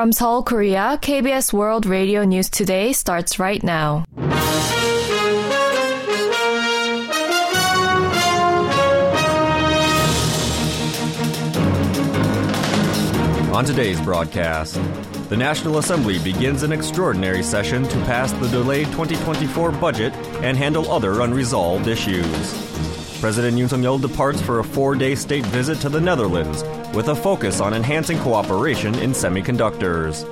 From Seoul, Korea, KBS World Radio News Today starts right now. On today's broadcast, the National Assembly begins an extraordinary session to pass the delayed 2024 budget and handle other unresolved issues. President Yoon Suk-yeol departs for a 4-day state visit to the Netherlands with a focus on enhancing cooperation in semiconductors.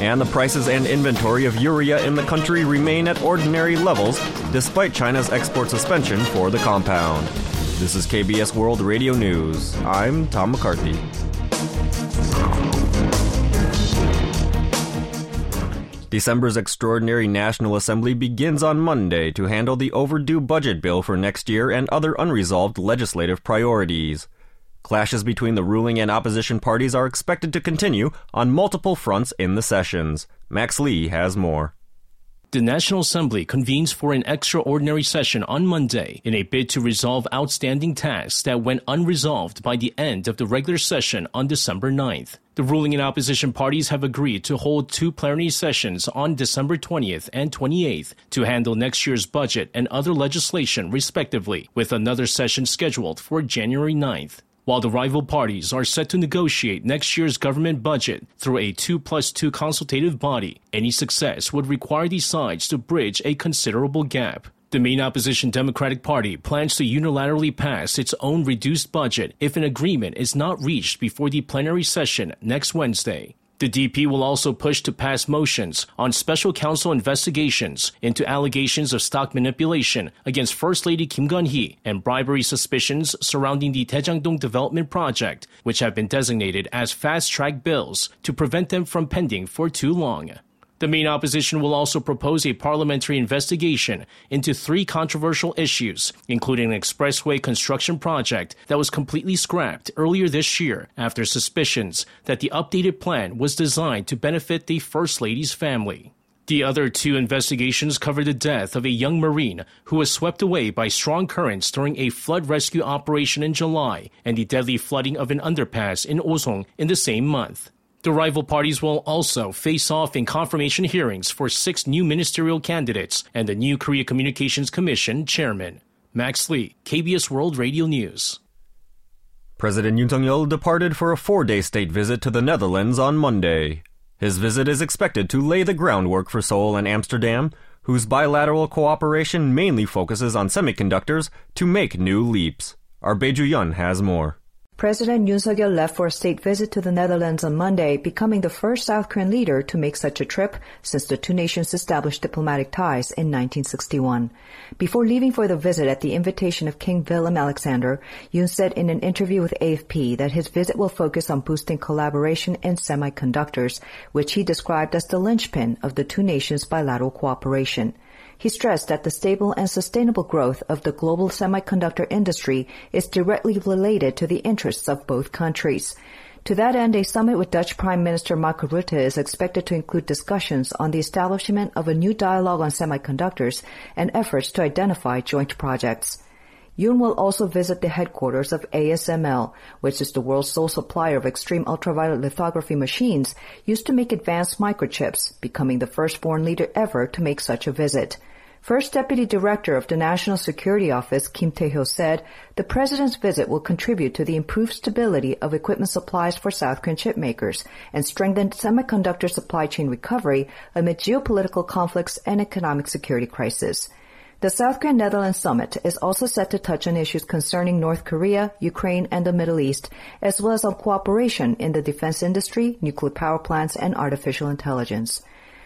And the prices and inventory of urea in the country remain at ordinary levels despite China's export suspension for the compound. This is KBS World Radio News. I'm Tom McCarthy. December's extraordinary National Assembly begins on Monday to handle the overdue budget bill for next year and other unresolved legislative priorities. Clashes between the ruling and opposition parties are expected to continue on multiple fronts in the sessions. Max Lee has more. The National Assembly convenes for an extraordinary session on Monday in a bid to resolve outstanding tasks that went unresolved by the end of the regular session on December 9th. The ruling and opposition parties have agreed to hold two plenary sessions on December 20th and 28th to handle next year's budget and other legislation respectively, with another session scheduled for January 9th. While the rival parties are set to negotiate next year's government budget through a 2+2 consultative body, any success would require these sides to bridge a considerable gap. The main opposition Democratic Party plans to unilaterally pass its own reduced budget if an agreement is not reached before the plenary session next Wednesday. The DP will also push to pass motions on special counsel investigations into allegations of stock manipulation against First Lady Kim Gun-hee and bribery suspicions surrounding the Taejangdong development project, which have been designated as fast-track bills to prevent them from pending for too long. The main opposition will also propose a parliamentary investigation into three controversial issues, including an expressway construction project that was completely scrapped earlier this year after suspicions that the updated plan was designed to benefit the First Lady's family. The other two investigations cover the death of a young Marine who was swept away by strong currents during a flood rescue operation in July and the deadly flooding of an underpass in Osong in the same month. The rival parties will also face off in confirmation hearings for 6 new ministerial candidates and the new Korea Communications Commission chairman. Max Lee, KBS World Radio News. President Yoon Suk-yeol departed for a 4-day state visit to the Netherlands on Monday. His visit is expected to lay the groundwork for Seoul and Amsterdam, whose bilateral cooperation mainly focuses on semiconductors, to make new leaps. Our Bae Ju-yeon has more. President Yoon Suk-yeol left for a state visit to the Netherlands on Monday, becoming the first South Korean leader to make such a trip since the two nations established diplomatic ties in 1961. Before leaving for the visit at the invitation of King Willem-Alexander, Yoon said in an interview with AFP that his visit will focus on boosting collaboration in semiconductors, which he described as the linchpin of the two nations' bilateral cooperation. He stressed that the stable and sustainable growth of the global semiconductor industry is directly related to the interests of both countries. To that end, a summit with Dutch Prime Minister Mark Rutte is expected to include discussions on the establishment of a new dialogue on semiconductors and efforts to identify joint projects. Yoon will also visit the headquarters of ASML, which is the world's sole supplier of extreme ultraviolet lithography machines used to make advanced microchips, becoming the first foreign leader ever to make such a visit. First Deputy Director of the National Security Office, Kim Tae-ho, said the president's visit will contribute to the improved stability of equipment supplies for South Korean chipmakers and strengthen semiconductor supply chain recovery amid geopolitical conflicts and economic security crisis. The South Korea-Netherlands summit is also set to touch on issues concerning North Korea, Ukraine, and the Middle East, as well as on cooperation in the defense industry, nuclear power plants, and artificial intelligence.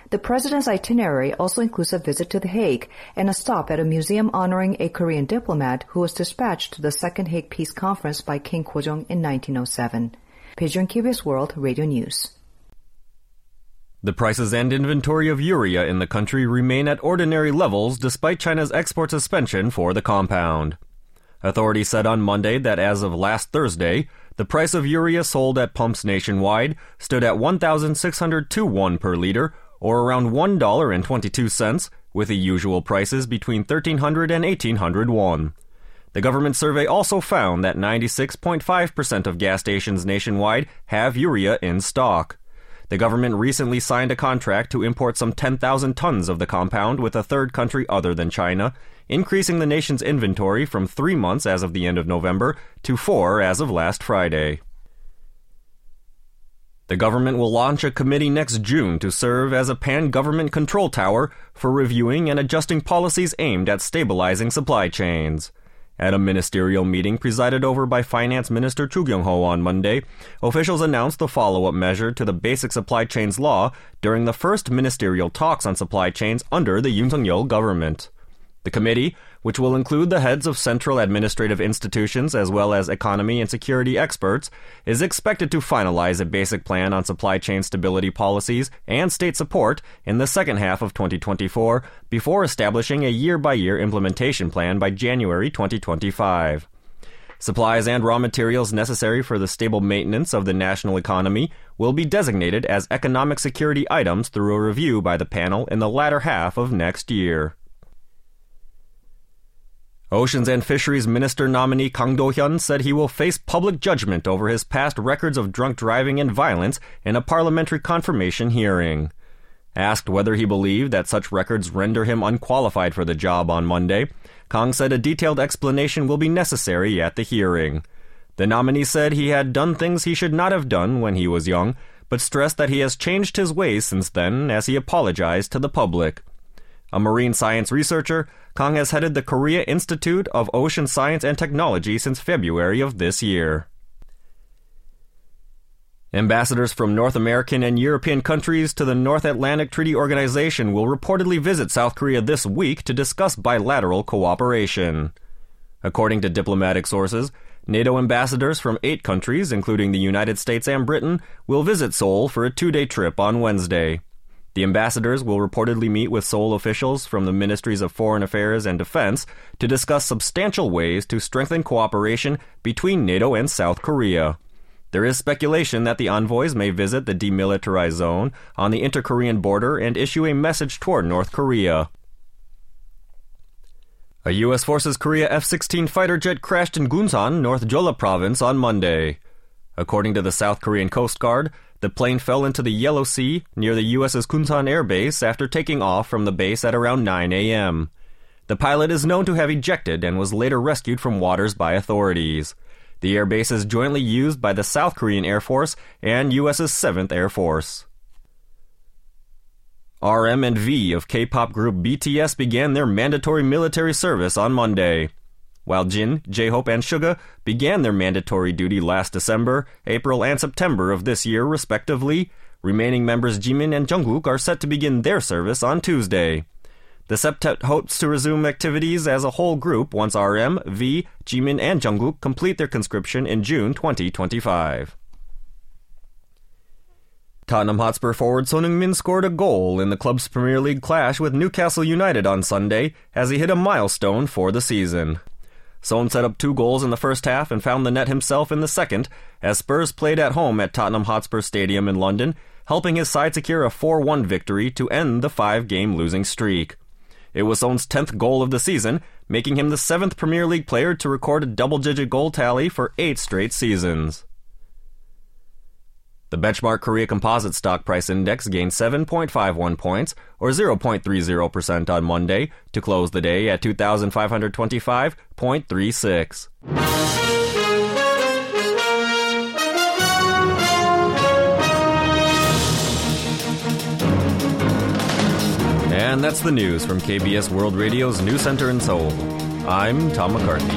The president's itinerary also includes a visit to The Hague and a stop at a museum honoring a Korean diplomat who was dispatched to the Second Hague Peace Conference by King Gojong in 1907. Pejun, KBS World Radio News. The prices and inventory of urea in the country remain at ordinary levels despite China's export suspension for the compound. Authorities said on Monday that as of last Thursday, the price of urea sold at pumps nationwide stood at 1,602 won per liter, or around $1.22, with the usual prices between 1,300 and 1,800 won. The government survey also found that 96.5% of gas stations nationwide have urea in stock. The government recently signed a contract to import some 10,000 tons of the compound with a third country other than China, increasing the nation's inventory from 3 months as of the end of November to 4 as of last Friday. The government will launch a committee next June to serve as a pan-government control tower for reviewing and adjusting policies aimed at stabilizing supply chains. At a ministerial meeting presided over by Finance Minister Choo Kyung-ho on Monday, officials announced the follow-up measure to the Basic Supply Chains Law during the first ministerial talks on supply chains under the Yoon Suk-yeol government. The committee, which will include the heads of central administrative institutions as well as economy and security experts, is expected to finalize a basic plan on supply chain stability policies and state support in the second half of 2024 before establishing a year-by-year implementation plan by January 2025. Supplies and raw materials necessary for the stable maintenance of the national economy will be designated as economic security items through a review by the panel in the latter half of next year. Oceans and Fisheries Minister nominee Kang Do-hyun said he will face public judgment over his past records of drunk driving and violence in a parliamentary confirmation hearing. Asked whether he believed that such records render him unqualified for the job on Monday, Kang said a detailed explanation will be necessary at the hearing. The nominee said he had done things he should not have done when he was young, but stressed that he has changed his ways since then as he apologized to the public. A marine science researcher, Kang has headed the Korea Institute of Ocean Science and Technology since February of this year. Ambassadors from North American and European countries to the North Atlantic Treaty Organization will reportedly visit South Korea this week to discuss bilateral cooperation. According to diplomatic sources, NATO ambassadors from 8 countries, including the United States and Britain, will visit Seoul for a 2-day trip on Wednesday. The ambassadors will reportedly meet with Seoul officials from the Ministries of Foreign Affairs and Defense to discuss substantial ways to strengthen cooperation between NATO and South Korea. There is speculation that the envoys may visit the demilitarized zone on the inter-Korean border and issue a message toward North Korea. A U.S. Forces Korea F-16 fighter jet crashed in Gunsan, North Jeolla Province on Monday. According to the South Korean Coast Guard, the plane fell into the Yellow Sea near the U.S.'s Gunsan Air Base after taking off from the base at around 9 a.m. The pilot is known to have ejected and was later rescued from waters by authorities. The airbase is jointly used by the South Korean Air Force and U.S.'s 7th Air Force. RM and V of K-pop group BTS began their mandatory military service on Monday. While Jin, J-Hope, and Suga began their mandatory duty last December, April, and September of this year, respectively, remaining members Jimin and Jungkook are set to begin their service on Tuesday. The septet hopes to resume activities as a whole group once RM, V, Jimin, and Jungkook complete their conscription in June 2025. Tottenham Hotspur forward Son Heung-min scored a goal in the club's Premier League clash with Newcastle United on Sunday as he hit a milestone for the season. Son set up 2 goals in the first half and found the net himself in the second as Spurs played at home at Tottenham Hotspur Stadium in London, helping his side secure a 4-1 victory to end the 5-game losing streak. It was Son's 10th goal of the season, making him the 7th Premier League player to record a double-digit goal tally for 8 straight seasons. The benchmark Korea Composite Stock Price Index gained 7.51 points, or 0.30% on Monday, to close the day at 2,525.36. And that's the news from KBS World Radio's News Center in Seoul. I'm Tom McCarthy.